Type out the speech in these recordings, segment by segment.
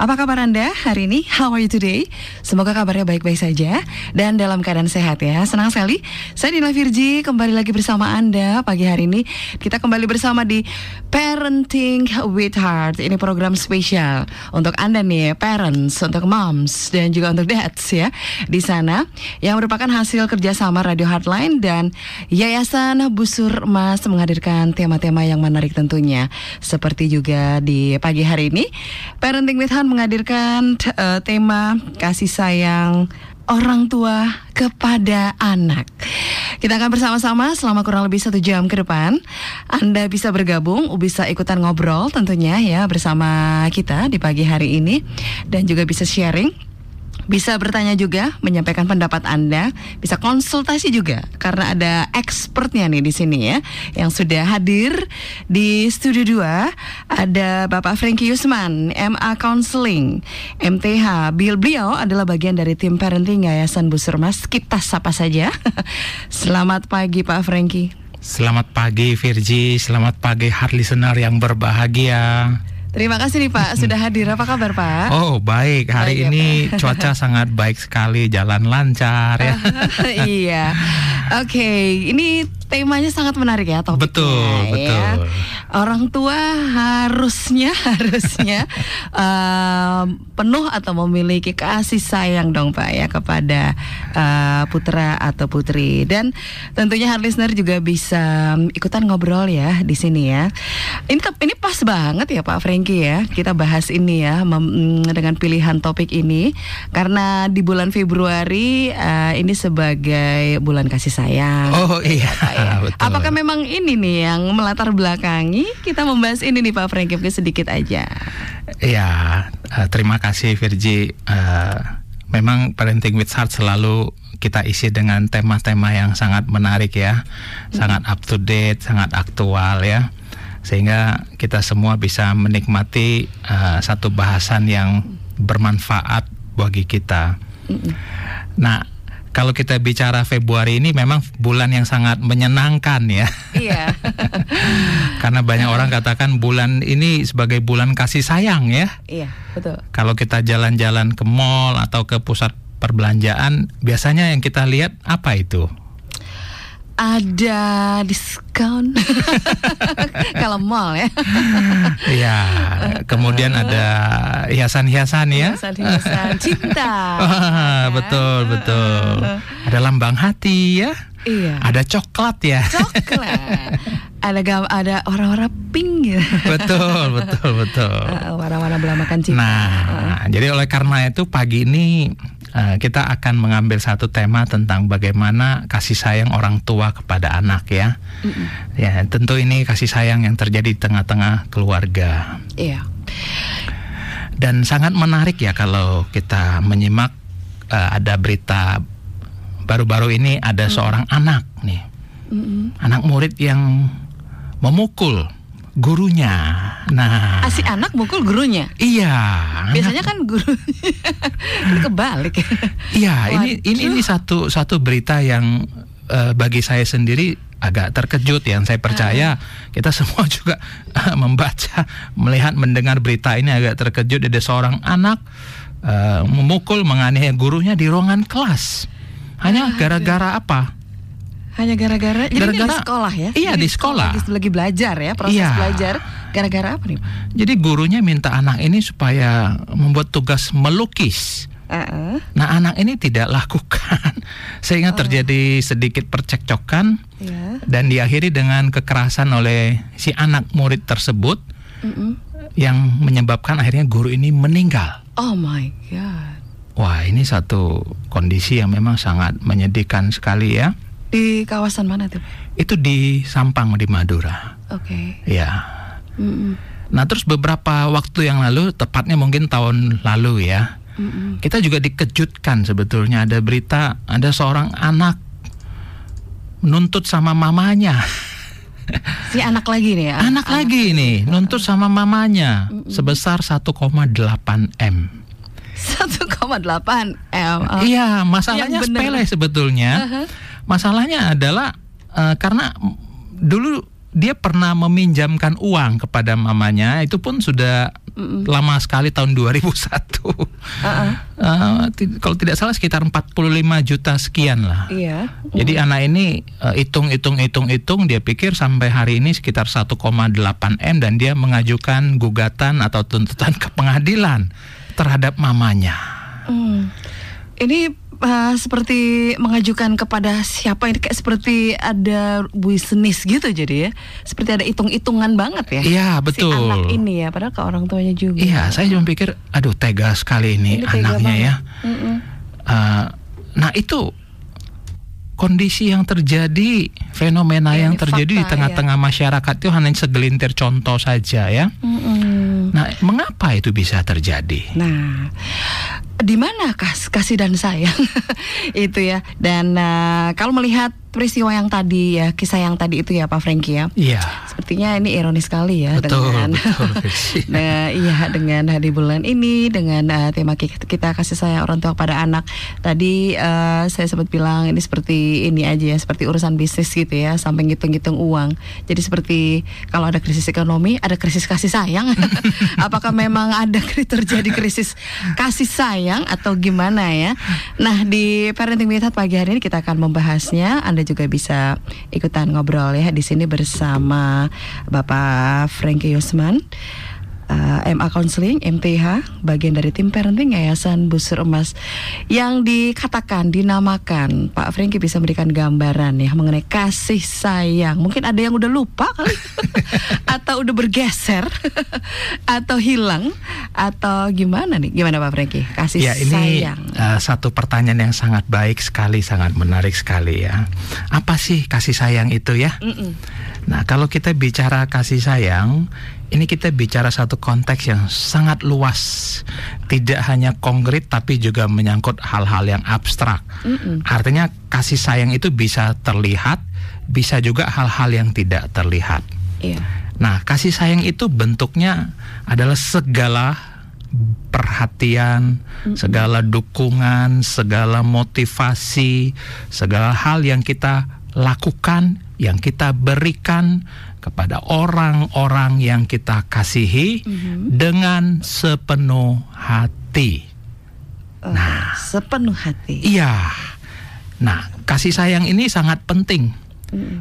Apa kabar Anda hari ini? How are you today? Semoga kabarnya baik-baik saja dan dalam keadaan sehat ya. Senang sekali. Saya Dina Virji kembali lagi bersama Anda pagi hari ini. Kita kembali bersama di Parenting with Heart. Ini program spesial untuk Anda nih, parents, untuk moms dan juga untuk dads ya. Di sana yang merupakan hasil kerjasama Radio Heartline dan Yayasan Busur Emas menghadirkan tema-tema yang menarik tentunya. Seperti juga di pagi hari ini Parenting with Heart menghadirkan tema kasih sayang orang tua kepada anak. Kita akan bersama-sama selama kurang lebih 1 jam ke depan. Anda bisa bergabung, bisa ikutan ngobrol tentunya ya bersama kita di pagi hari ini. Dan juga bisa sharing, bisa bertanya juga, menyampaikan pendapat Anda, bisa konsultasi juga karena ada expertnya nih di sini ya yang sudah hadir di studio 2. Ada Bapak Franky Yusman, MA Counseling, MTH. Beliau adalah bagian dari tim parenting Yayasan Busur Emas. Kita sapa saja. Selamat pagi Pak Franky. Selamat pagi Virji, selamat pagi heart listener yang berbahagia. Terima kasih nih Pak, sudah hadir. Apa kabar Pak? Oh baik, hari ini ya, cuaca sangat baik sekali, jalan lancar ya. Iya, oke, ini temanya sangat menarik ya topiknya. Betul. Orang tua harusnya penuh atau memiliki kasih sayang dong Pak ya kepada putra atau putri. Dan tentunya heart listener juga bisa ikutan ngobrol ya di sini ya. Ini pas banget ya Pak Franky ya, kita bahas ini ya dengan pilihan topik ini karena di bulan Februari ini sebagai bulan kasih sayang. Oh iya ya. Betul. Apakah memang ini nih yang melatar belakangi kita membahas ini nih Pak Franky, sedikit aja. Ya, terima kasih Virji. Memang Parenting with Heart selalu kita isi dengan tema-tema yang sangat menarik ya, sangat up to date, sangat aktual ya, sehingga kita semua bisa menikmati satu bahasan yang bermanfaat bagi kita. Nah, kalau kita bicara Februari ini memang bulan yang sangat menyenangkan ya. Iya. Karena banyak orang katakan bulan ini sebagai bulan kasih sayang ya. Iya, betul. Kalau kita jalan-jalan ke mall atau ke pusat perbelanjaan, biasanya yang kita lihat apa itu? Ada diskon kalau mall ya. Iya, kemudian ada hiasan-hiasan ya. Hiasan-hiasan cinta. Betul. Ada lambang hati ya. Iya. Ada coklat ya. Coklat. Ada warna-warna pink gitu. Betul. Warna-warna belamakan cinta. Nah, jadi oleh karena itu pagi ini kita akan mengambil satu tema tentang bagaimana kasih sayang orang tua kepada anak ya. Ya, tentu ini kasih sayang yang terjadi di tengah-tengah keluarga. Iya. Dan sangat menarik ya kalau kita menyimak ada berita baru-baru ini ada seorang anak nih. Anak murid yang memukul gurunya. Nah, si anak mukul gurunya. Iya. Biasanya kan gurunya kebalik. Iya, ini satu berita yang bagi saya sendiri agak terkejut ya. Saya percaya kita semua juga membaca, melihat, mendengar berita ini agak terkejut. Ada seorang anak memukul, menganiaya gurunya di ruangan kelas. Hanya gara-gara apa? Hanya gara-gara, jadi di sekolah ya? Iya, jadi di sekolah. Lagi belajar ya, proses belajar. Gara-gara apa nih? Jadi gurunya minta anak ini supaya membuat tugas melukis. Nah, anak ini tidak lakukan. Sehingga terjadi sedikit percekcokan. Dan diakhiri dengan kekerasan oleh si anak murid tersebut. Yang menyebabkan akhirnya guru ini meninggal. Oh my God. Wah, ini satu kondisi yang memang sangat menyedihkan sekali ya. Di kawasan mana tuh? Itu di Sampang di Madura. Oke. Ya. Nah terus beberapa waktu yang lalu, tepatnya mungkin tahun lalu ya, kita juga dikejutkan sebetulnya. Ada berita ada seorang anak nuntut sama mamanya. Si anak lagi nih. Anak lagi nih nuntut sama mamanya sebesar 1,8 M. 1,8 M. Iya, masalahnya sepele sebetulnya. Masalahnya adalah karena dulu dia pernah meminjamkan uang kepada mamanya, itu pun sudah lama sekali tahun 2001. Kalau tidak salah sekitar 45 juta sekian lah. Iya. Jadi anak ini hitung dia pikir sampai hari ini sekitar 1,8 M, dan dia mengajukan gugatan atau tuntutan ke pengadilan terhadap mamanya. Ini seperti mengajukan kepada siapa ini, kayak seperti ada bisnis gitu jadi ya. Seperti ada hitung-hitungan banget ya. Iya, betul. Si anak ini ya, padahal ke orang tuanya juga. Iya, saya cuma pikir aduh tega sekali ini anaknya ya. Nah, itu kondisi yang terjadi, fenomena yang terjadi fakta, di tengah-tengah masyarakat itu hanya segelintir contoh saja ya. Nah, mengapa itu bisa terjadi? Nah, di mana kasih dan sayang itu ya. Dan kalau melihat peristiwa yang tadi ya, kisah yang tadi itu ya Pak Franky ya. Iya. Sepertinya ini ironis sekali ya, betul. Nah, iya, dengan hari bulan ini, dengan tema kita kasih sayang orang tua pada anak. Tadi saya sempat bilang ini seperti ini aja ya, seperti urusan bisnis gitu ya, sampai ngitung-ngitung uang. Jadi seperti kalau ada krisis ekonomi, ada krisis kasih sayang. Apakah memang ada terjadi krisis kasih sayang atau gimana ya? Nah, di Parenting with Heart pagi hari ini kita akan membahasnya. Anda juga bisa ikutan ngobrol ya di sini bersama Bapak Franky Yusman, MA Counseling, MTH, bagian dari tim parenting Yayasan Busur Emas. Yang dikatakan, dinamakan, Pak Franky bisa memberikan gambaran ya mengenai kasih sayang. Mungkin ada yang udah lupa kali, atau udah bergeser, atau hilang, atau gimana nih? Gimana Pak Franky? Kasih ya, ini, sayang. Satu pertanyaan yang sangat baik sekali, sangat menarik sekali ya. Apa sih kasih sayang itu ya? Nah, kalau kita bicara kasih sayang, ini kita bicara satu konteks yang sangat luas, tidak hanya konkret tapi juga menyangkut hal-hal yang abstrak. Artinya kasih sayang itu bisa terlihat, bisa juga hal-hal yang tidak terlihat. Nah, kasih sayang itu bentuknya adalah segala perhatian, segala dukungan, segala motivasi, segala hal yang kita lakukan, yang kita berikan kepada orang-orang yang kita kasihi dengan sepenuh hati. Nah, sepenuh hati. Iya. Nah, kasih sayang ini sangat penting.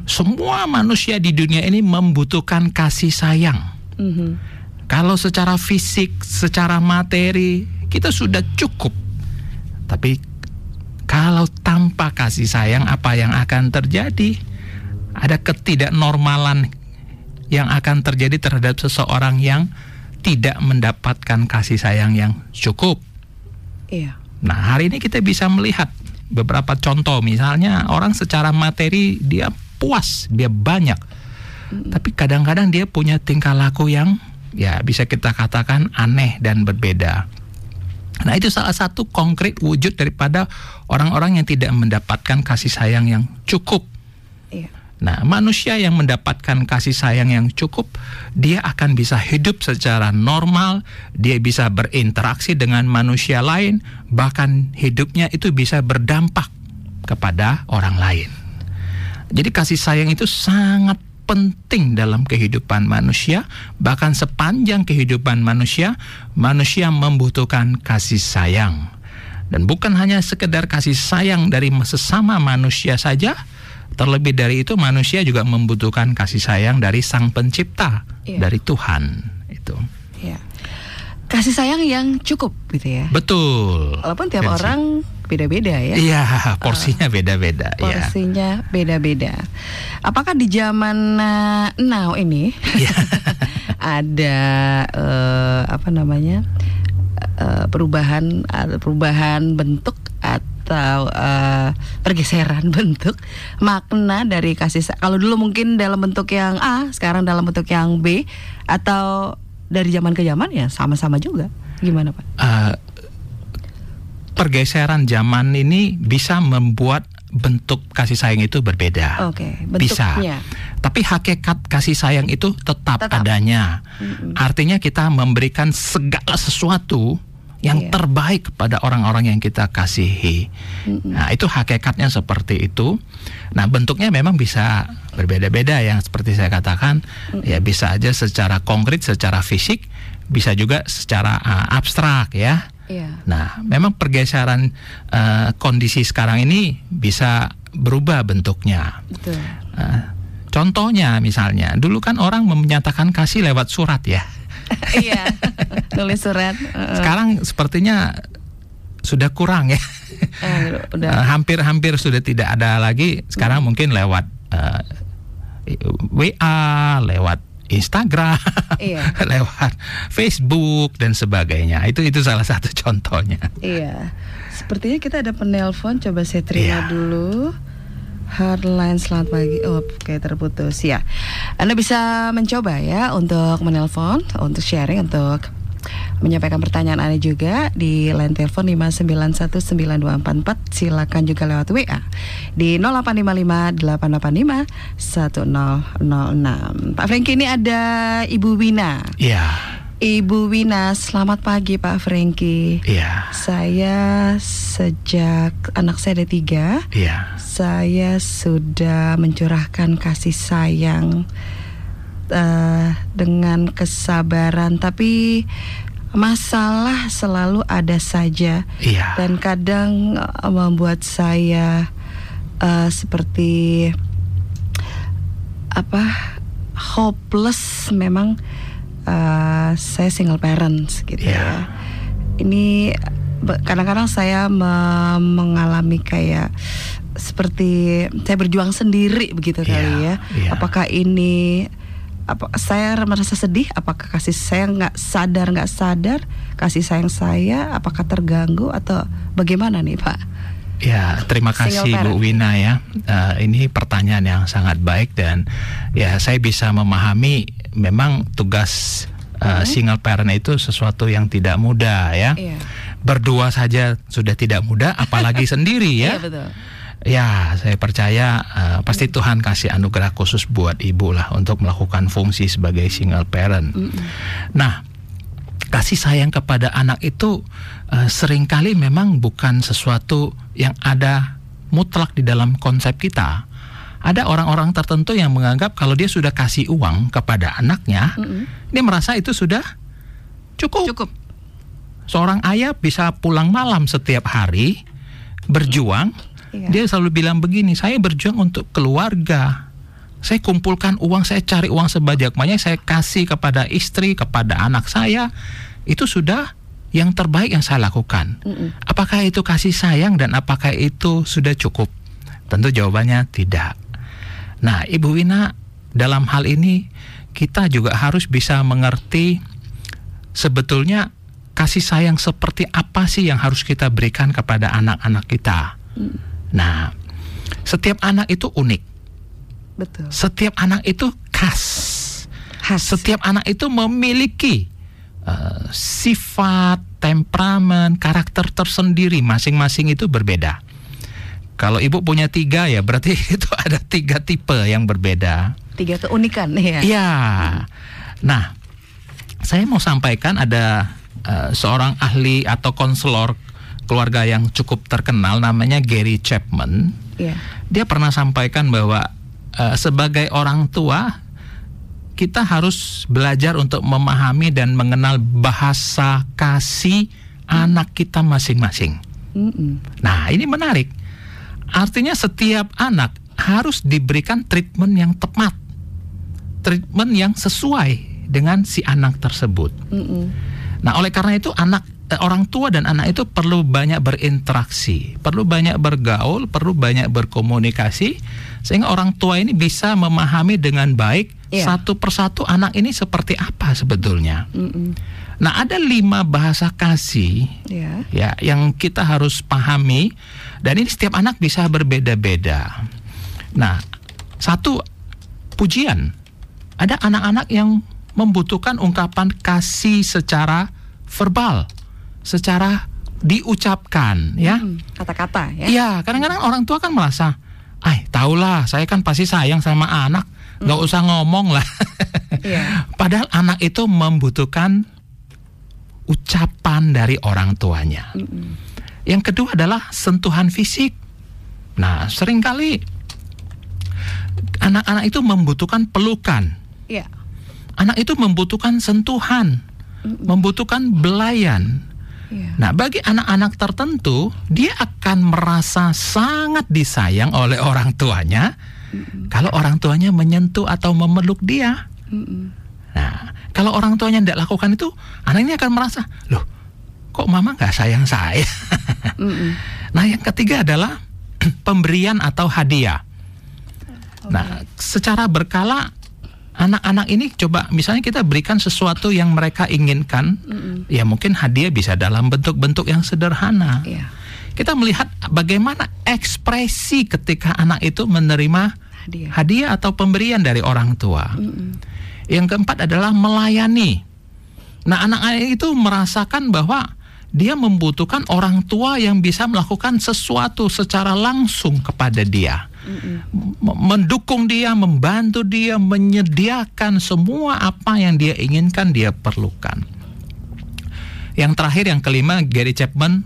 Semua manusia di dunia ini membutuhkan kasih sayang. Kalau secara fisik, secara materi, kita sudah cukup. Tapi kalau tanpa kasih sayang, apa yang akan terjadi? Ada ketidaknormalan yang akan terjadi terhadap seseorang yang tidak mendapatkan kasih sayang yang cukup. Nah, hari ini kita bisa melihat beberapa contoh. Misalnya orang secara materi dia puas, dia banyak, tapi kadang-kadang dia punya tingkah laku yang ya bisa kita katakan aneh dan berbeda. Nah, itu salah satu konkret wujud daripada orang-orang yang tidak mendapatkan kasih sayang yang cukup. Nah, manusia yang mendapatkan kasih sayang yang cukup, dia akan bisa hidup secara normal, dia bisa berinteraksi dengan manusia lain, bahkan hidupnya itu bisa berdampak kepada orang lain. Jadi kasih sayang itu sangat penting dalam kehidupan manusia, bahkan sepanjang kehidupan manusia, manusia membutuhkan kasih sayang. Dan bukan hanya sekedar kasih sayang dari sesama manusia saja, terlebih dari itu manusia juga membutuhkan kasih sayang dari Sang Pencipta, dari Tuhan itu. Kasih sayang yang cukup gitu ya. Betul. Walaupun tiap orang beda-beda ya. Iya, porsinya beda-beda. Porsinya beda-beda. Apakah di zaman now ini ada perubahan bentuk atau pergeseran bentuk makna dari kasih sayang? Kalau dulu mungkin dalam bentuk yang A, sekarang dalam bentuk yang B, atau dari zaman ke zaman ya sama-sama juga? Gimana Pak? Pergeseran zaman ini bisa membuat bentuk kasih sayang itu berbeda. Bentuknya. Bisa. Tapi hakikat kasih sayang itu tetap adanya. Artinya kita memberikan segala sesuatu yang terbaik kepada orang-orang yang kita kasihi. Nah, itu hakikatnya seperti itu. Nah, bentuknya memang bisa berbeda-beda yang seperti saya katakan. Ya, bisa aja secara konkret, secara fisik, bisa juga secara abstrak ya. Yeah. Nah, memang pergeseran kondisi sekarang ini bisa berubah bentuknya. Betul. Contohnya misalnya, dulu kan orang menyatakan kasih lewat surat ya. Iya, tulis surat. Sekarang sepertinya sudah kurang ya. Hampir-hampir sudah tidak ada lagi. Sekarang mungkin lewat WA, lewat Instagram, iya. lewat Facebook dan sebagainya. Itu salah satu contohnya. Iya. Sepertinya kita ada penelpon, coba saya terima iya. dulu. Heartline, selamat pagi. Oh, kayak terputus ya. Anda bisa mencoba ya untuk menelpon, untuk sharing, untuk menyampaikan pertanyaan Anda juga di line telepon 5919244. Silakan juga lewat WA di 0855 885 1006. Pak Franky, ini ada Ibu Wina. Iya. Ibu Wina, selamat pagi Pak Franky. Iya. Saya sejak anak saya ada 3. Iya. Saya sudah mencurahkan kasih sayang dengan kesabaran, tapi masalah selalu ada saja. Iya. Dan kadang membuat saya seperti apa? Hopeless memang. Saya single parents gitu yeah. ya. Ini kadang-kadang saya mengalami kayak seperti saya berjuang sendiri begitu yeah. kali ya yeah. Apakah ini saya merasa sedih? Apakah kasih sayang nggak sadar kasih sayang saya? Apakah terganggu atau bagaimana nih Pak? Ya, terima kasih Bu Wina ya. Ini pertanyaan yang sangat baik dan ya saya bisa memahami memang tugas single parent itu sesuatu yang tidak mudah ya. Iya. Berdua saja sudah tidak mudah, apalagi sendiri ya. Iya, betul. Ya, saya percaya pasti Tuhan kasih anugerah khusus buat ibu lah untuk melakukan fungsi sebagai single parent. Nah, kasih sayang kepada anak itu seringkali memang bukan sesuatu yang ada mutlak di dalam konsep kita. Ada orang-orang tertentu yang menganggap kalau dia sudah kasih uang kepada anaknya, dia merasa itu sudah cukup. Seorang ayah bisa pulang malam setiap hari, berjuang. Iya. Dia selalu bilang begini, saya berjuang untuk keluarga. Saya kumpulkan uang, saya cari uang sebanyak-banyaknya, saya kasih kepada istri, kepada anak saya. Itu sudah yang terbaik yang saya lakukan. Apakah itu kasih sayang dan apakah itu sudah cukup? Tentu jawabannya tidak. Nah, Ibu Wina, dalam hal ini kita juga harus bisa mengerti sebetulnya kasih sayang seperti apa sih yang harus kita berikan kepada anak-anak kita. Nah, setiap anak itu unik. Betul. Setiap anak itu khas. Setiap anak itu memiliki sifat, temperamen, karakter tersendiri. Masing-masing itu berbeda. Kalau ibu punya 3 ya berarti itu ada 3 tipe yang berbeda. 3 keunikan ya. Iya. Nah, saya mau sampaikan ada seorang ahli atau konselor keluarga yang cukup terkenal namanya Gary Chapman. Iya. Dia pernah sampaikan bahwa sebagai orang tua, kita harus belajar untuk memahami dan mengenal bahasa kasih anak kita masing-masing. Nah, ini menarik. Artinya setiap anak harus diberikan treatment yang tepat, treatment yang sesuai dengan si anak tersebut. Nah, oleh karena itu orang tua dan anak itu perlu banyak berinteraksi, perlu banyak bergaul, perlu banyak berkomunikasi sehingga orang tua ini bisa memahami dengan baik satu persatu anak ini seperti apa sebetulnya. Nah, ada 5 bahasa kasih ya yang kita harus pahami dan ini setiap anak bisa berbeda-beda. Nah, 1, pujian. Ada anak-anak yang membutuhkan ungkapan kasih secara verbal, secara diucapkan ya, kata-kata ya. Iya, kadang-kadang orang tua kan merasa, taulah saya kan pasti sayang sama anak, gak usah ngomong lah. Padahal anak itu membutuhkan ucapan dari orang tuanya. Yang kedua adalah sentuhan fisik. Nah, seringkali anak-anak itu membutuhkan pelukan. Anak itu membutuhkan sentuhan. membutuhkan belayan. Nah, bagi anak-anak tertentu, dia akan merasa sangat disayang oleh orang tuanya kalau orang tuanya menyentuh atau memeluk dia. Nah, kalau orang tuanya tidak lakukan itu, anak ini akan merasa, loh, kok mama nggak sayang saya? Nah, yang ketiga adalah pemberian atau hadiah. Nah, secara berkala, anak-anak ini coba misalnya kita berikan sesuatu yang mereka inginkan, ya mungkin hadiah bisa dalam bentuk-bentuk yang sederhana. Kita melihat bagaimana ekspresi ketika anak itu menerima hadiah atau pemberian dari orang tua. Yang keempat adalah melayani. Nah, anak-anak itu merasakan bahwa dia membutuhkan orang tua yang bisa melakukan sesuatu secara langsung kepada dia. Mendukung dia, membantu dia, menyediakan semua apa yang dia inginkan, dia perlukan. Yang terakhir, yang kelima, Gary Chapman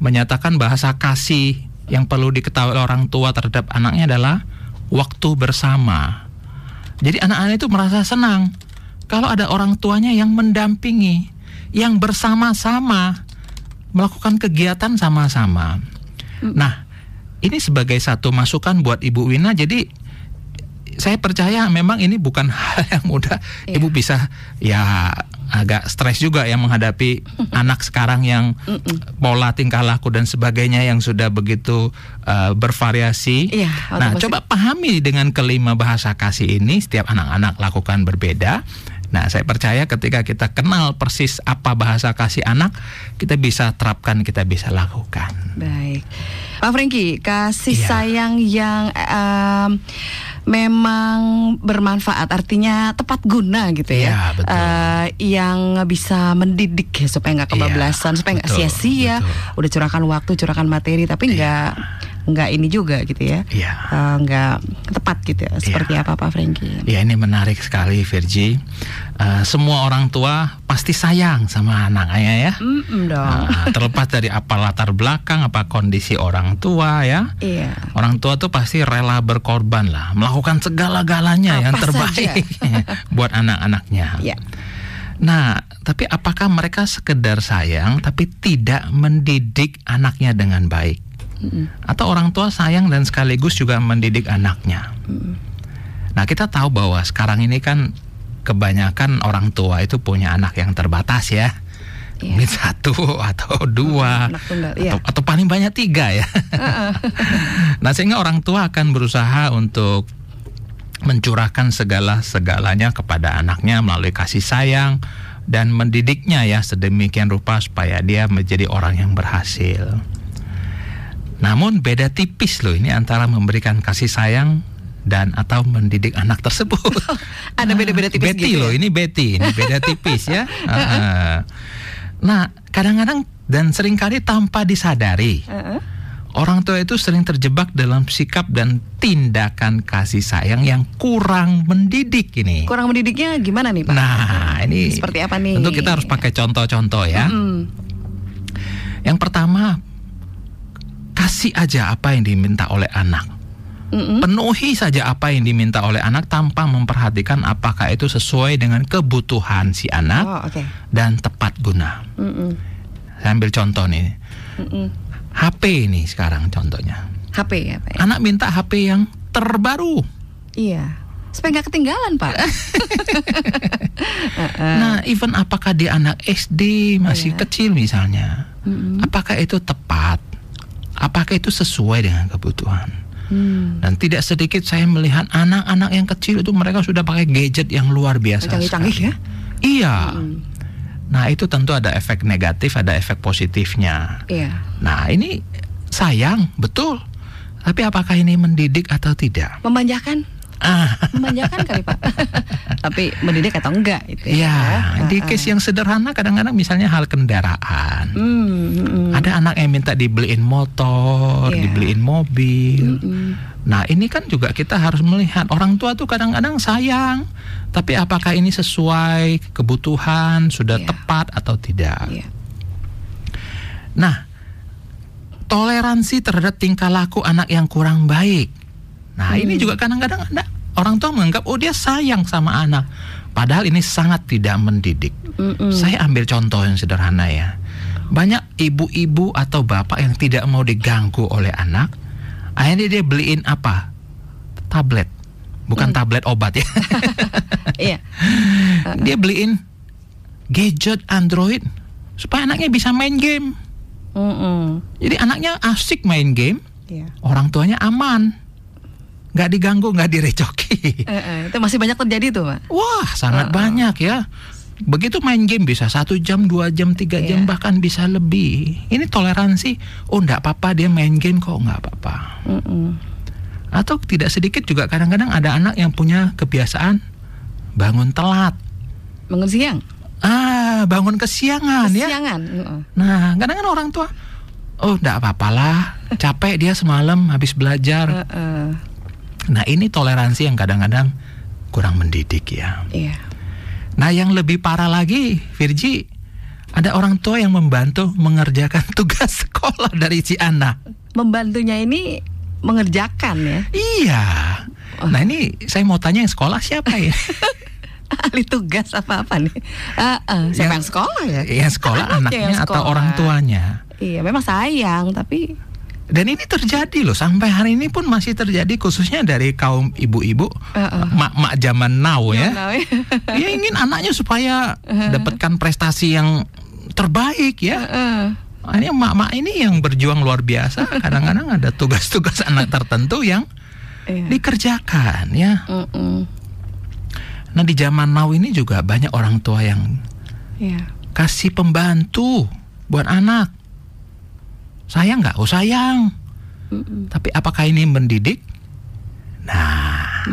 menyatakan bahasa kasih yang perlu diketahui orang tua terhadap anaknya adalah waktu bersama. Jadi anak-anak itu merasa senang kalau ada orang tuanya yang mendampingi, yang bersama-sama melakukan kegiatan sama-sama. Nah, ini sebagai satu masukan buat Ibu Wina. Jadi saya percaya memang ini bukan hal yang mudah. Ibu bisa ya agak stres juga ya menghadapi anak sekarang yang pola tingkah laku dan sebagainya yang sudah begitu bervariasi. Nah, coba pahami dengan kelima bahasa kasih ini, setiap anak-anak lakukan berbeda. Nah, saya percaya ketika kita kenal persis apa bahasa kasih anak, kita bisa terapkan, kita bisa lakukan. Baik, Pak Franky, kasih sayang yang memang bermanfaat, artinya tepat guna gitu ya, yang bisa mendidik ya, supaya nggak kebablasan, supaya nggak sia-sia, udah curahkan waktu, curahkan materi, tapi nggak ini juga gitu ya, nggak tepat gitu. Seperti apa Pak Franky? Ya, ini menarik sekali Virji. Semua orang tua pasti sayang sama anaknya ya, terlepas dari apa latar belakang, apa kondisi orang tua ya. Orang tua tuh pasti rela berkorban lah, melakukan segala-galanya apa yang terbaik buat anak-anaknya. Nah, tapi apakah mereka sekedar sayang tapi tidak mendidik anaknya dengan baik? Atau orang tua sayang dan sekaligus juga mendidik anaknya. Nah, kita tahu bahwa sekarang ini kan kebanyakan orang tua itu punya anak yang terbatas ya, mungkin 1 atau 2 atau paling banyak 3 ya. Nah, sehingga orang tua akan berusaha untuk mencurahkan segala-segalanya kepada anaknya melalui kasih sayang dan mendidiknya ya sedemikian rupa supaya dia menjadi orang yang berhasil. Namun beda tipis loh ini antara memberikan kasih sayang dan atau mendidik anak tersebut. Ada beda-beda tipis gitu loh, ini Betty, ini beda tipis ya. Nah, kadang-kadang dan seringkali tanpa disadari, orang tua itu sering terjebak dalam sikap dan tindakan kasih sayang yang kurang mendidik ini. Kurang mendidiknya gimana nih Pak? Nah, ini seperti apa nih? Tentu kita harus pakai contoh-contoh ya. Yang pertama, kasih aja apa yang diminta oleh anak. Penuhi saja apa yang diminta oleh anak tanpa memperhatikan apakah itu sesuai dengan kebutuhan si anak dan tepat guna. Saya ambil contoh nih. HP nih sekarang contohnya. HP ya Pak. Anak minta HP yang terbaru. Supaya nggak ketinggalan Pak. Nah, even apakah dia anak SD masih kecil misalnya, apakah itu tepat? Apakah itu sesuai dengan kebutuhan? Dan tidak sedikit saya melihat anak-anak yang kecil itu mereka sudah pakai gadget yang luar biasa sekali. Nah, itu tentu ada efek negatif, ada efek positifnya. Nah, ini sayang, betul. Tapi apakah ini mendidik atau tidak? Memanjakan? Memanjakan kali Pak. Tapi mendidik atau enggak itu ya. Di case yang sederhana kadang-kadang misalnya hal kendaraan. Ada anak yang minta dibeliin motor, dibeliin mobil. Nah, ini kan juga kita harus melihat orang tua tuh kadang-kadang sayang, tapi apakah ini sesuai kebutuhan, sudah tepat atau tidak. Nah, toleransi terhadap tingkah laku anak yang kurang baik. Nah, ini juga kadang-kadang ada orang tua menganggap, oh dia sayang sama anak, Padahal ini sangat tidak mendidik. Saya ambil contoh yang sederhana ya. Banyak ibu-ibu atau bapak yang tidak mau diganggu oleh anak, akhirnya dia beliin apa? Tablet. Bukan tablet obat ya. Iya. Dia beliin gadget Android supaya anaknya bisa main game. Jadi anaknya asik main game, orang tuanya aman. Nggak diganggu, nggak direcoki. Itu masih banyak terjadi tuh, Pak. Wah, sangat banyak ya. Begitu main game bisa 1 jam, 2 jam, 3 jam, bahkan bisa lebih. Ini toleransi, oh nggak apa-apa dia main game kok, nggak apa-apa. Atau tidak sedikit juga kadang-kadang ada anak yang punya kebiasaan bangun telat. Bangun siang? Ah, bangun kesiangan, kesiangan ya. Nah, kadang-kadang orang tua, oh nggak apa-apalah, capek dia semalam habis belajar. Nah ini toleransi yang kadang-kadang kurang mendidik ya. Nah yang lebih parah lagi, Virji, ada orang tua yang membantu mengerjakan tugas sekolah dari si anak. Membantunya ini mengerjakan ya? Iya. Nah ini saya mau tanya yang sekolah siapa ya? Ahli tugas apa-apa nih? Siapa yang sekolah ya? Yang sekolah anaknya yang sekolah. Atau orang tuanya. Iya memang sayang tapi... Dan ini terjadi loh, sampai hari ini pun masih terjadi, khususnya dari kaum ibu-ibu, mak-mak zaman now ya. Dia ingin anaknya supaya dapatkan prestasi yang terbaik ya. Ini mak-mak ini yang berjuang luar biasa, kadang-kadang ada tugas-tugas anak tertentu yang dikerjakan ya. Nah di zaman now ini juga banyak orang tua yang kasih pembantu buat anak. Sayang nggak? Oh sayang. Tapi apakah ini mendidik? Nah,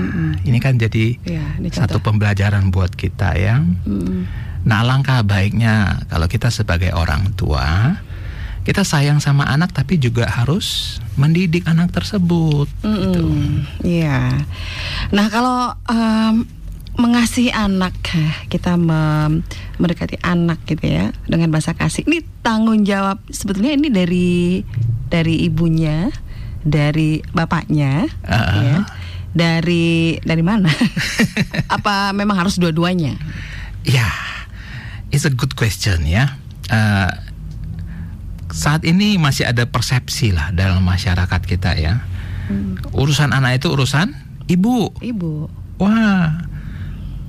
ini kan jadi satu pembelajaran buat kita ya. Nah, alangkah baiknya kalau kita sebagai orang tua, kita sayang sama anak tapi juga harus mendidik anak tersebut. Gitu. Iya. Nah, kalau mengasihi anak, kita mendekati anak gitu ya dengan bahasa kasih. Ini tanggung jawab sebetulnya ini dari ibunya, dari bapaknya, ya. Dari mana? Apa memang harus dua-duanya? Ya, it's a good question ya. Saat ini masih ada persepsi lah dalam masyarakat kita ya. Urusan anak itu urusan ibu. Wah.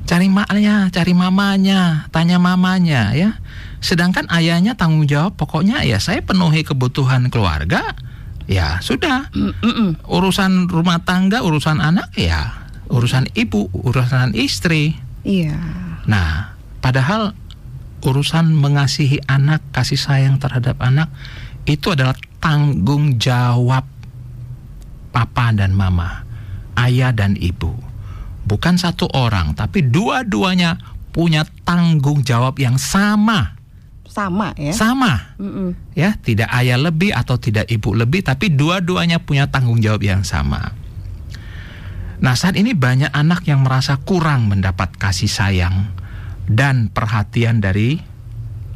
Cari maknya, cari mamanya, tanya mamanya ya. Sedangkan ayahnya tanggung jawab, pokoknya ya saya penuhi kebutuhan keluarga, ya sudah. Urusan rumah tangga, urusan anak ya, urusan ibu, urusan istri. Iya. Nah, padahal urusan mengasihi anak, kasih sayang terhadap anak, itu adalah tanggung jawab papa dan mama, ayah dan ibu. Bukan satu orang, tapi dua-duanya punya tanggung jawab yang sama. Sama ya? Sama. Ya, tidak ayah lebih atau tidak ibu lebih, tapi dua-duanya punya tanggung jawab yang sama. Nah, saat ini banyak anak yang merasa kurang mendapat kasih sayang dan perhatian dari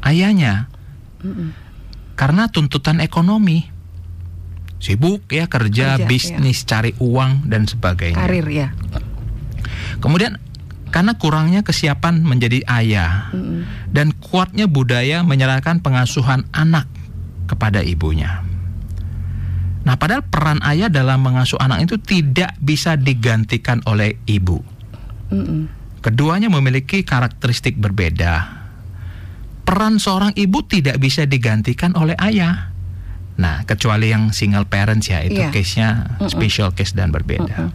ayahnya. Karena tuntutan ekonomi. Sibuk ya, kerja bisnis, cari uang, dan sebagainya. Karir ya. Kemudian karena kurangnya kesiapan menjadi ayah dan kuatnya budaya menyerahkan pengasuhan anak kepada ibunya. Nah, padahal peran ayah dalam mengasuh anak itu tidak bisa digantikan oleh ibu. Keduanya memiliki karakteristik berbeda. Peran seorang ibu tidak bisa digantikan oleh ayah. Nah, kecuali yang single parents ya, itu case-nya special case dan berbeda.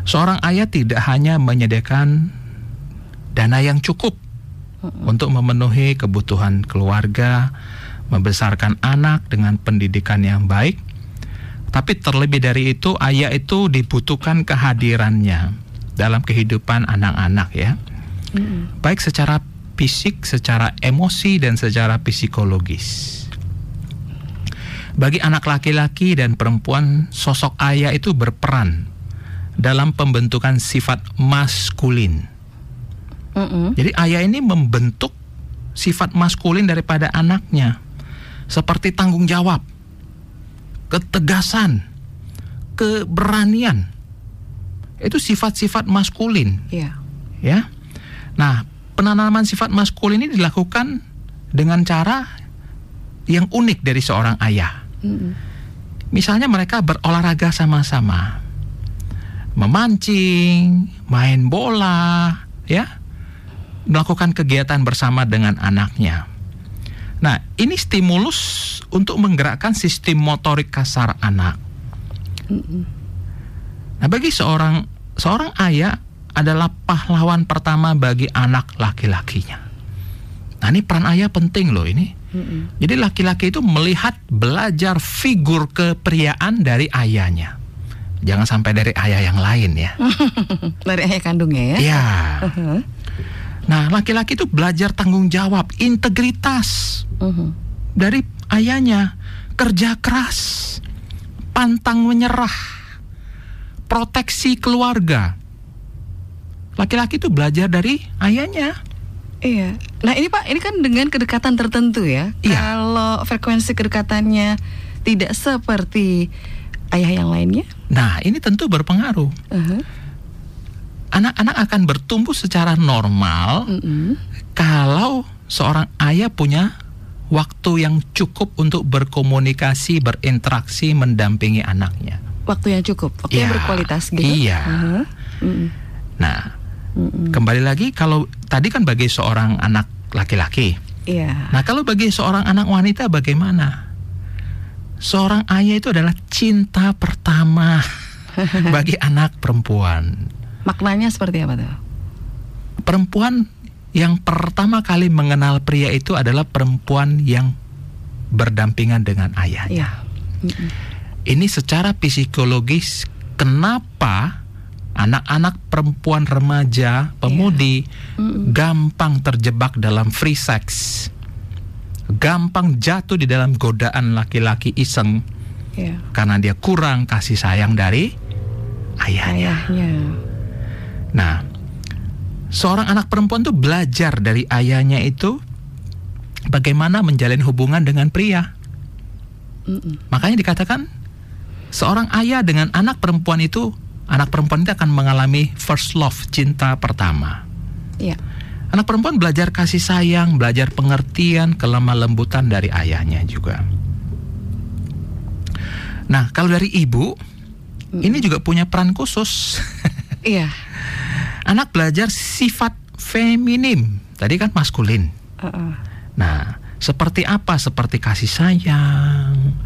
Seorang ayah tidak hanya menyediakan dana yang cukup untuk memenuhi kebutuhan keluarga, membesarkan anak dengan pendidikan yang baik, tapi terlebih dari itu, ayah itu dibutuhkan kehadirannya dalam kehidupan anak-anak ya. Baik secara fisik, secara emosi, dan secara psikologis. Bagi anak laki-laki dan perempuan, sosok ayah itu berperan dalam pembentukan sifat maskulin. Jadi ayah ini membentuk sifat maskulin daripada anaknya, seperti tanggung jawab, ketegasan, keberanian. Itu sifat-sifat maskulin. Ya. Nah, penanaman sifat maskul ini dilakukan dengan cara yang unik dari seorang ayah. Misalnya mereka berolahraga sama-sama, memancing, main bola, ya, melakukan kegiatan bersama dengan anaknya. Nah, ini stimulus untuk menggerakkan sistem motorik kasar anak. Nah, bagi seorang ayah adalah pahlawan pertama bagi anak laki-lakinya. Nah, ini peran ayah penting loh ini. Jadi laki-laki itu melihat, belajar figur kepriaan dari ayahnya. Jangan sampai dari ayah yang lain ya. Dari ayah kandungnya ya. Iya. Nah, laki-laki itu belajar tanggung jawab, integritas dari ayahnya, kerja keras, pantang menyerah, proteksi keluarga. Laki-laki itu belajar dari ayahnya. Iya. Nah ini Pak, ini kan dengan kedekatan tertentu ya. Iya. Kalau frekuensi kedekatannya tidak seperti ayah yang lainnya. Nah ini tentu berpengaruh. Anak-anak akan bertumbuh secara normal kalau seorang ayah punya waktu yang cukup untuk berkomunikasi, berinteraksi, mendampingi anaknya. Waktu yang cukup, waktu yang berkualitas gitu. Iya. Nah, kembali lagi, kalau tadi kan bagi seorang anak laki-laki. Iya. Nah, kalau bagi seorang anak wanita bagaimana? Seorang ayah itu adalah cinta pertama bagi anak perempuan. Maknanya seperti apa tuh? Perempuan yang pertama kali mengenal pria itu adalah perempuan yang berdampingan dengan ayahnya. Iya. Ini secara psikologis, kenapa anak-anak perempuan, remaja, pemudi gampang terjebak dalam free sex, gampang jatuh di dalam godaan laki-laki iseng karena dia kurang kasih sayang dari ayahnya. Nah, seorang anak perempuan tuh belajar dari ayahnya itu bagaimana menjalin hubungan dengan pria. Makanya dikatakan seorang ayah dengan anak perempuan itu, anak perempuan itu akan mengalami first love, cinta pertama. Iya. Anak perempuan belajar kasih sayang, belajar pengertian, kelemah lembutan dari ayahnya juga. Nah, kalau dari ibu, ini juga punya peran khusus. Iya. Anak belajar sifat feminim. Tadi kan maskulin. Nah, seperti apa? Seperti kasih sayang,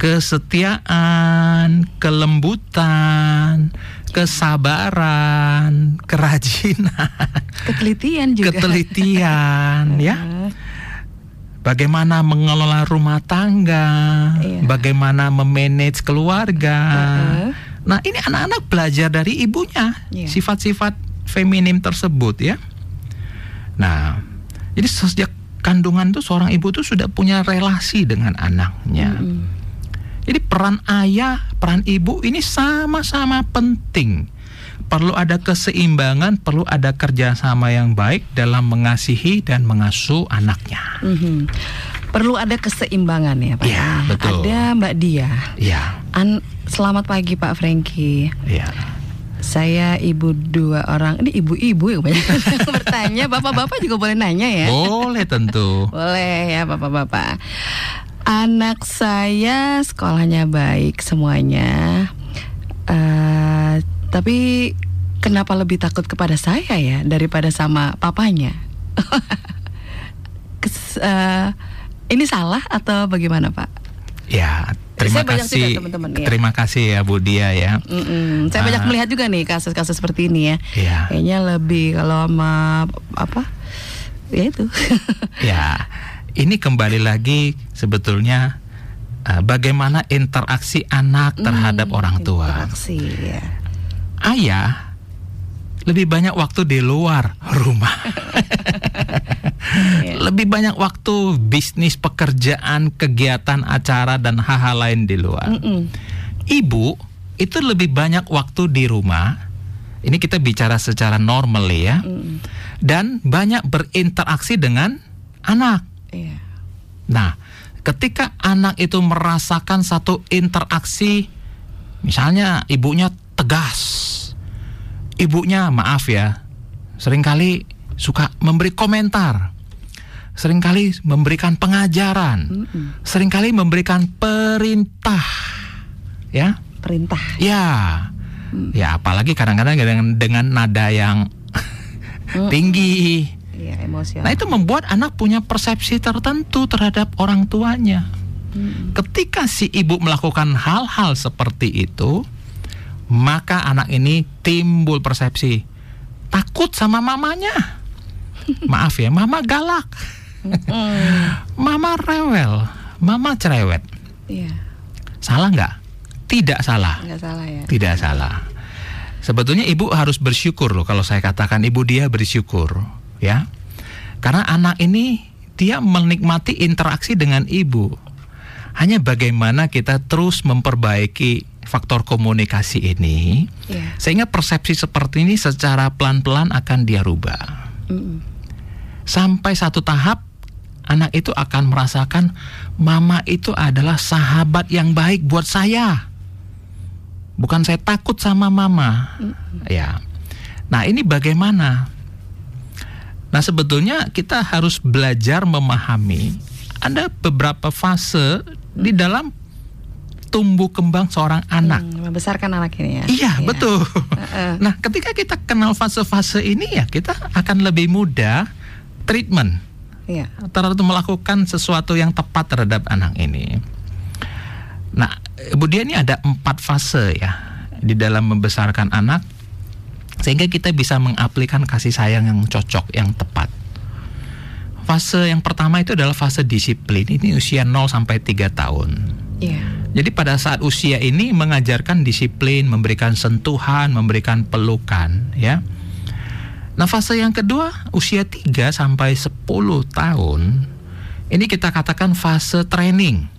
kesetiaan, kelembutan, kesabaran, kerajinan, ketelitian juga. Ya. Bagaimana mengelola rumah tangga, bagaimana memanage keluarga. Nah, ini anak-anak belajar dari ibunya, sifat-sifat feminim tersebut ya. Nah, jadi sejak kandungan tuh seorang ibu tuh sudah punya relasi dengan anaknya. Jadi peran ayah, peran ibu ini sama-sama penting. Perlu ada keseimbangan, perlu ada kerjasama yang baik dalam mengasihi dan mengasuh anaknya. Perlu ada keseimbangan ya Pak. Iya, betul. Ada Mbak Dia. Iya. Selamat pagi Pak Franky. Iya. Saya ibu dua orang. Ini ibu-ibu yang banyak bertanya. Bapak-bapak juga boleh nanya ya? Boleh tentu. Boleh ya bapak-bapak. Anak saya sekolahnya baik semuanya, tapi kenapa lebih takut kepada saya ya daripada sama papanya? Ini salah atau bagaimana Pak? Ya, terima kasih juga, teman-teman, ya. Terima kasih ya Bu Dia ya. Saya banyak melihat juga nih kasus-kasus seperti ini ya. Iya. Kayaknya lebih kalau sama apa? Ya itu. Ya, ini kembali lagi sebetulnya bagaimana interaksi anak terhadap orang tua. Interaksi ya. Ayah lebih banyak waktu di luar rumah. Lebih banyak waktu bisnis, pekerjaan, kegiatan, acara, dan hal-hal lain di luar. Ibu itu lebih banyak waktu di rumah. Ini kita bicara secara normal ya. Dan banyak berinteraksi dengan anak. Nah, ketika anak itu merasakan satu interaksi, misalnya ibunya tegas, ibunya maaf ya, seringkali suka memberi komentar, seringkali memberikan pengajaran, seringkali memberikan perintah, ya. Perintah. Ya, ya apalagi kadang-kadang dengan nada yang tinggi. Ya, emosional. Nah itu membuat anak punya persepsi tertentu terhadap orang tuanya. Ketika si ibu melakukan hal-hal seperti itu, maka anak ini timbul persepsi takut sama mamanya. Maaf ya, mama galak, mama rewel, mama cerewet. Yeah. Salah nggak? Tidak salah. Nggak salah ya. Tidak salah. Sebetulnya ibu harus bersyukur loh kalau saya katakan ibu dia bersyukur, ya. Karena anak ini dia menikmati interaksi dengan ibu. Hanya bagaimana kita terus memperbaiki faktor komunikasi ini, yeah, sehingga persepsi seperti ini secara pelan-pelan akan dia rubah. Sampai satu tahap anak itu akan merasakan mama itu adalah sahabat yang baik buat saya, bukan saya takut sama mama. Ya, nah ini bagaimana? Nah sebetulnya kita harus belajar memahami ada beberapa fase di dalam tumbuh kembang seorang anak, membesarkan anak ini ya. Iya ya, betul. Nah ketika kita kenal fase-fase ini ya, kita akan lebih mudah treatment, ya, terlalu melakukan sesuatu yang tepat terhadap anak ini. Nah Bu Dia ini ada 4 fase ya di dalam membesarkan anak, sehingga kita bisa mengaplikan kasih sayang yang cocok, yang tepat. Fase yang pertama itu adalah fase disiplin. Ini usia 0-3 tahun. Iya. Jadi pada saat usia ini mengajarkan disiplin, memberikan sentuhan, memberikan pelukan, ya. Nah fase yang kedua usia 3-10 tahun, ini kita katakan fase training,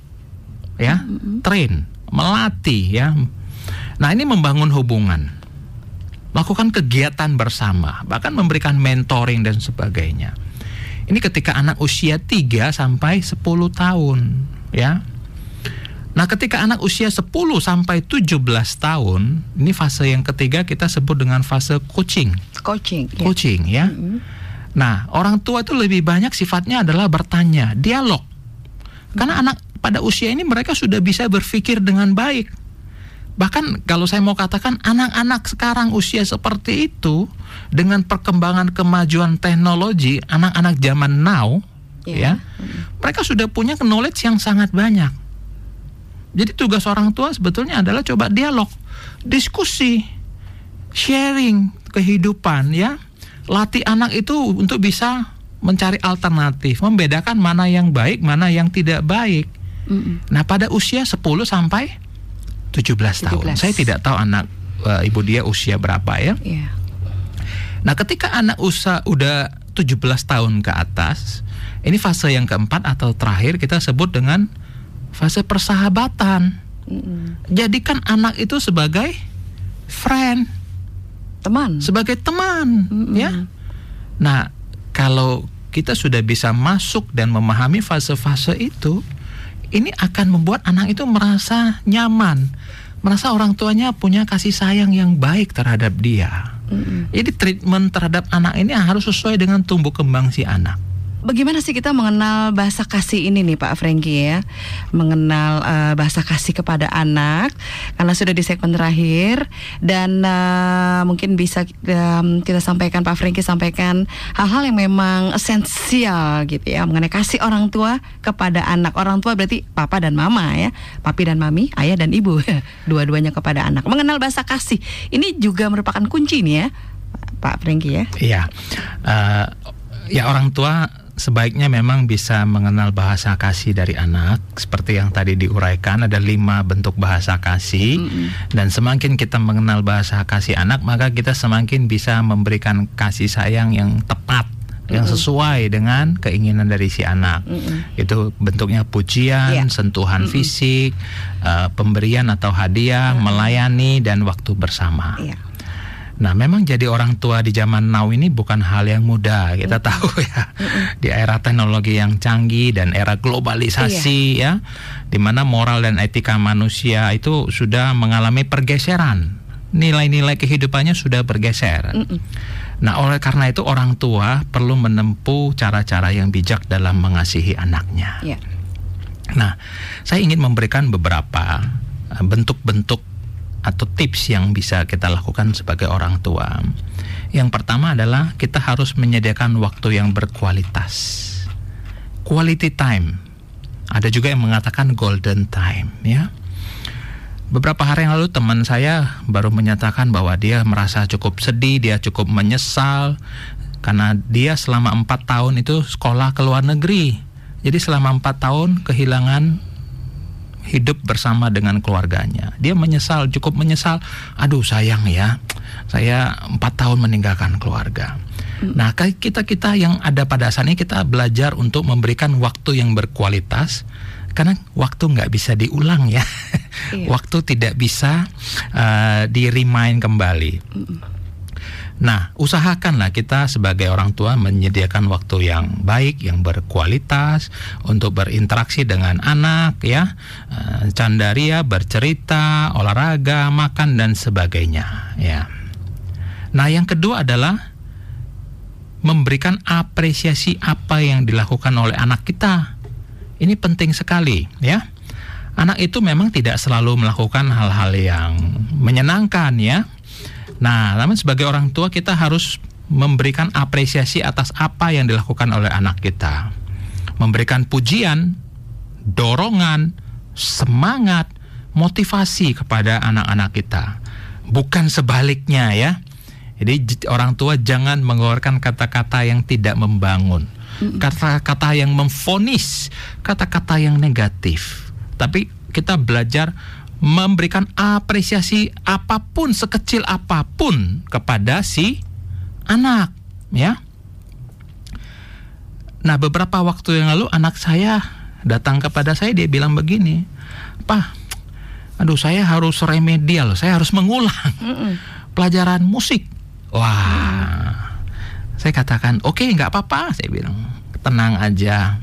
ya, train, melatih, ya. Nah ini membangun hubungan, lakukan kegiatan bersama, bahkan memberikan mentoring dan sebagainya. Ini ketika anak usia 3-10 tahun, ya. Nah ketika anak usia 10-17 tahun, ini fase yang ketiga kita sebut dengan fase coaching. Coaching, ya. Coaching, ya. Nah orang tua itu lebih banyak sifatnya adalah bertanya, dialog. Karena anak pada usia ini mereka sudah bisa berpikir dengan baik. Bahkan kalau saya mau katakan anak-anak sekarang usia seperti itu, dengan perkembangan kemajuan teknologi, anak-anak zaman now, ya, mereka sudah punya knowledge yang sangat banyak. Jadi tugas orang tua sebetulnya adalah coba dialog, diskusi, sharing kehidupan, ya. Latih anak itu untuk bisa mencari alternatif, membedakan mana yang baik, mana yang tidak baik. Nah, pada usia 10-17 tahun. Saya tidak tahu anak Ibu Dia usia berapa ya. Yeah. Nah, ketika anak udah 17 tahun ke atas, ini fase yang keempat atau terakhir kita sebut dengan fase persahabatan. Jadikan anak itu sebagai friend, teman, sebagai teman, ya. Nah, kalau kita sudah bisa masuk dan memahami fase-fase itu, ini akan membuat anak itu merasa nyaman, merasa orang tuanya punya kasih sayang yang baik terhadap dia. Jadi treatment terhadap anak ini harus sesuai dengan tumbuh kembang si anak. Bagaimana sih kita mengenal bahasa kasih ini nih Pak Franky ya? Mengenal bahasa kasih kepada anak, karena sudah di segmen terakhir. Dan mungkin bisa kita sampaikan, Pak Franky sampaikan hal-hal yang memang esensial gitu ya, mengenai kasih orang tua kepada anak. Orang tua berarti papa dan mama ya, papi dan mami, ayah dan ibu, dua-duanya kepada anak. Mengenal bahasa kasih ini juga merupakan kunci nih ya Pak Franky ya. Iya, ya orang tua sebaiknya memang bisa mengenal bahasa kasih dari anak. Seperti yang tadi diuraikan, ada 5 bentuk bahasa kasih. Dan semakin kita mengenal bahasa kasih anak, maka kita semakin bisa memberikan kasih sayang yang tepat, yang sesuai dengan keinginan dari si anak. Itu bentuknya pujian, sentuhan fisik, pemberian atau hadiah, melayani, dan waktu bersama. Nah, memang jadi orang tua di zaman now ini bukan hal yang mudah. Kita tahu ya, di era teknologi yang canggih dan era globalisasi ya, di mana moral dan etika manusia itu sudah mengalami pergeseran. Nilai-nilai kehidupannya sudah bergeser. Nah, oleh karena itu orang tua perlu menempuh cara-cara yang bijak dalam mengasihi anaknya. Yeah. Nah, saya ingin memberikan beberapa bentuk-bentuk atau tips yang bisa kita lakukan sebagai orang tua. Yang pertama adalah kita harus menyediakan waktu yang berkualitas. Quality time. Ada juga yang mengatakan golden time, ya. Beberapa hari yang lalu teman saya baru menyatakan bahwa dia merasa cukup sedih, dia cukup menyesal karena dia selama 4 tahun itu sekolah ke luar negeri. Jadi selama 4 tahun kehilangan hidup bersama dengan keluarganya. Dia menyesal, cukup menyesal. Aduh sayang ya, saya 4 tahun meninggalkan keluarga. Nah, kita yang ada pada saat ini kita belajar untuk memberikan waktu yang berkualitas. Karena waktu nggak bisa diulang ya, iya. Waktu tidak bisa di-remind kembali. Nah, usahakanlah kita sebagai orang tua menyediakan waktu yang baik, yang berkualitas untuk berinteraksi dengan anak ya, candaria, bercerita, olahraga, makan dan sebagainya ya. Nah, yang kedua adalah memberikan apresiasi apa yang dilakukan oleh anak kita. Ini penting sekali ya. Anak itu memang tidak selalu melakukan hal-hal yang menyenangkan ya. Nah, namun sebagai orang tua kita harus memberikan apresiasi atas apa yang dilakukan oleh anak kita. Memberikan pujian, dorongan, semangat, motivasi kepada anak-anak kita. Bukan sebaliknya ya. Jadi orang tua jangan mengeluarkan kata-kata yang tidak membangun, kata-kata yang memvonis, kata-kata yang negatif. Tapi kita belajar memberikan apresiasi apapun, sekecil apapun kepada si anak, ya. Nah, beberapa waktu yang lalu anak saya datang kepada saya, dia bilang begini, "Pak, aduh saya harus remedial, saya harus mengulang pelajaran musik." Wah, saya katakan, oke, gak apa-apa, saya bilang, tenang aja,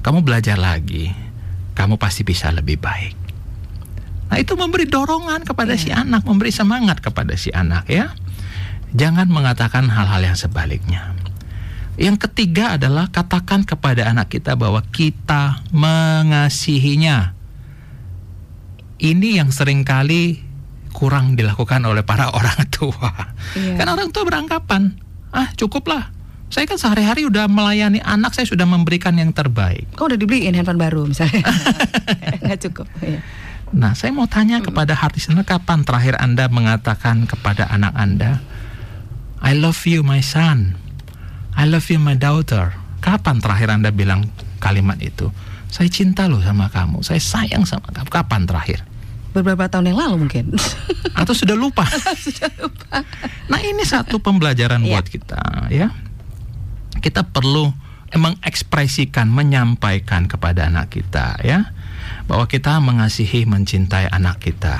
kamu belajar lagi, kamu pasti bisa lebih baik. Nah, itu memberi dorongan kepada si anak, memberi semangat kepada si anak ya. Jangan mengatakan hal-hal yang sebaliknya. Yang ketiga adalah katakan kepada anak kita bahwa kita mengasihinya. Ini yang seringkali kurang dilakukan oleh para orang tua. Iya. Karena orang tua beranggapan, cukuplah. Saya kan sehari-hari udah melayani anak, saya sudah memberikan yang terbaik. Udah dibeliin handphone baru misalnya. Nggak cukup. Iya. Nah, saya mau tanya kepada Hartisana, kapan terakhir Anda mengatakan kepada anak Anda, I love you my son, I love you my daughter. Kapan terakhir Anda bilang kalimat itu? Saya cinta loh sama kamu, saya sayang sama kamu. Kapan terakhir? Beberapa tahun yang lalu mungkin. Atau sudah lupa. Nah, ini satu pembelajaran buat kita ya. Kita perlu mengekspresikan, menyampaikan kepada anak kita ya, bahwa kita mengasihi, mencintai anak kita.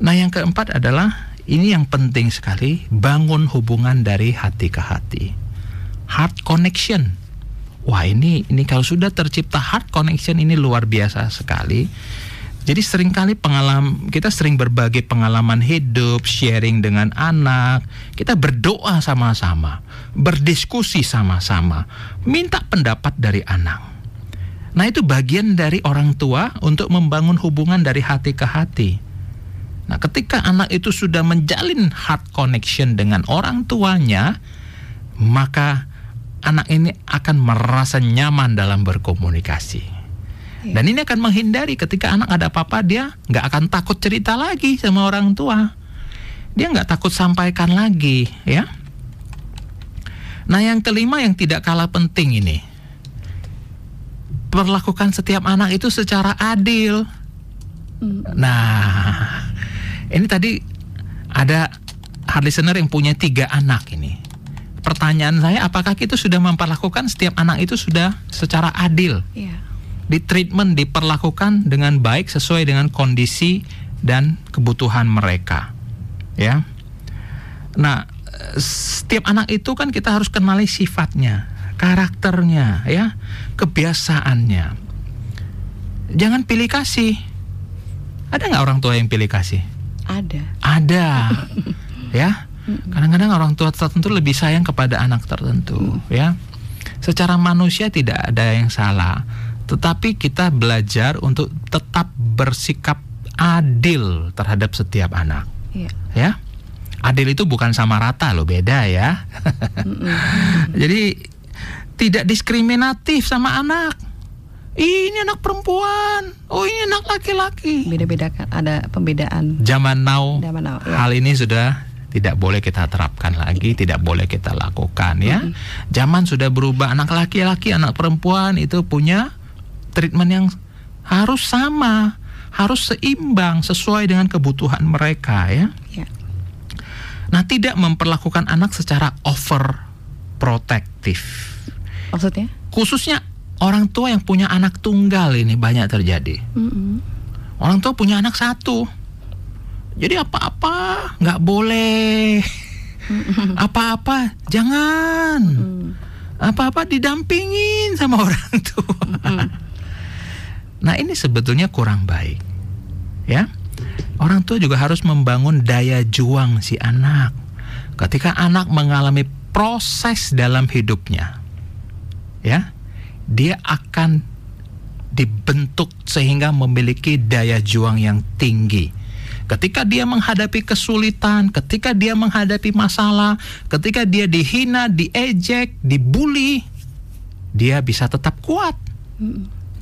Nah, yang keempat adalah, ini yang penting sekali, bangun hubungan dari hati ke hati. Heart connection. Wah, ini kalau sudah tercipta heart connection, ini luar biasa sekali. Jadi seringkali kita sering berbagi pengalaman hidup, sharing dengan anak, kita berdoa sama-sama, berdiskusi sama-sama, minta pendapat dari anak. Nah, itu bagian dari orang tua untuk membangun hubungan dari hati ke hati. Nah, ketika anak itu sudah menjalin heart connection dengan orang tuanya, maka anak ini akan merasa nyaman dalam berkomunikasi. Dan ini akan menghindari ketika anak ada apa-apa, dia nggak akan takut cerita lagi sama orang tua. Dia nggak takut sampaikan lagi, ya. Nah, yang kelima yang tidak kalah penting ini, perlakukan setiap anak itu secara adil. Nah, ini tadi ada hard listener yang punya 3 anak ini. Pertanyaan saya, apakah kita sudah memperlakukan setiap anak itu sudah secara adil? Yeah. Ditreatment, diperlakukan dengan baik sesuai dengan kondisi dan kebutuhan mereka. Ya. Nah, setiap anak itu kan kita harus kenali sifatnya, karakternya, ya, kebiasaannya. Jangan pilih kasih. Ada nggak orang tua yang pilih kasih? Ada. Ada. Ya. Kadang-kadang orang tua tertentu lebih sayang kepada anak tertentu, ya. Secara manusia tidak ada yang salah, tetapi kita belajar untuk tetap bersikap adil terhadap setiap anak, ya. Adil itu bukan sama rata loh, beda ya. Jadi tidak diskriminatif sama anak. Ini anak perempuan, oh ini anak laki-laki. Beda-beda kan, ada pembedaan. Zaman now hal ini sudah tidak boleh kita terapkan lagi, tidak boleh kita lakukan, ya. Zaman sudah berubah, anak laki-laki, anak perempuan itu punya treatment yang harus sama, harus seimbang sesuai dengan kebutuhan mereka, ya. Nah, tidak memperlakukan anak secara over protektif. Maksudnya? Khususnya orang tua yang punya anak tunggal ini banyak terjadi. Orang tua punya anak satu. Jadi apa-apa nggak boleh, apa-apa jangan, apa-apa didampingin sama orang tua. Nah ini sebetulnya kurang baik, ya. Orang tua juga harus membangun daya juang si anak. Ketika anak mengalami proses dalam hidupnya, ya, dia akan dibentuk sehingga memiliki daya juang yang tinggi. Ketika dia menghadapi kesulitan, ketika dia menghadapi masalah, ketika dia dihina, diejek, dibully, dia bisa tetap kuat.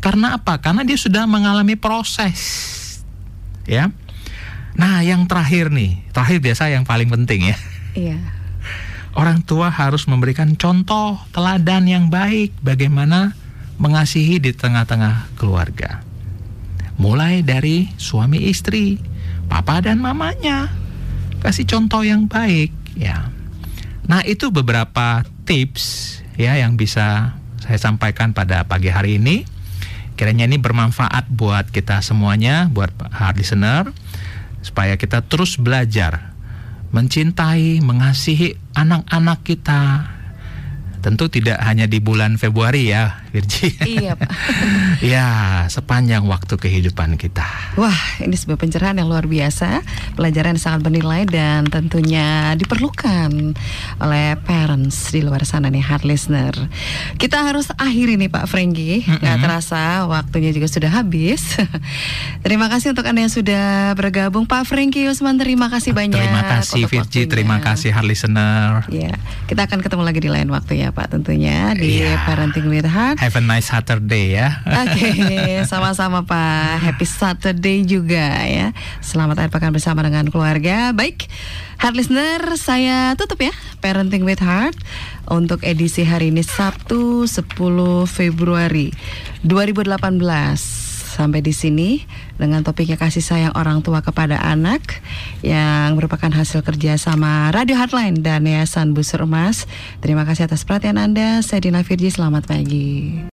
Karena apa? Karena dia sudah mengalami proses, ya. Nah, yang terakhir nih, terakhir biasa yang paling penting, ya. Iya. Orang tua harus memberikan contoh teladan yang baik bagaimana mengasihi di tengah-tengah keluarga. Mulai dari suami istri, papa dan mamanya, kasih contoh yang baik, ya. Nah itu beberapa tips, ya, yang bisa saya sampaikan pada pagi hari ini. Kiranya ini bermanfaat buat kita semuanya, buat hard listener, supaya kita terus belajar mencintai, mengasihi anak-anak kita. Tentu tidak hanya di bulan Februari, ya, Virji. Iya, Pak. Ya, sepanjang waktu kehidupan kita. Wah, ini sebuah pencerahan yang luar biasa, pelajaran sangat bernilai dan tentunya diperlukan oleh parents di luar sana nih, heart listener. Kita harus akhiri nih, Pak Franky. Nggak terasa waktunya juga sudah habis. Terima kasih untuk Anda yang sudah bergabung, Pak Franky Yusman. Terima kasih banyak. Terima kasih, Virji. Terima kasih, heart listener. Ya, kita akan ketemu lagi di lain waktu, ya, Pak, tentunya di Parenting with Heart. Have a nice Saturday, ya. Oke, sama-sama, Pak. Happy Saturday juga, ya. Selamat akhir pekan bersama dengan keluarga. Baik, heart listener, saya tutup, ya, Parenting with Heart untuk edisi hari ini, Sabtu 10 Februari 2018. Sampai di sini dengan topiknya kasih sayang orang tua kepada anak, yang merupakan hasil kerja sama Radio Heartline dan Yayasan Busur Emas. Terima kasih atas perhatian Anda. Saya Dina Virji, selamat pagi.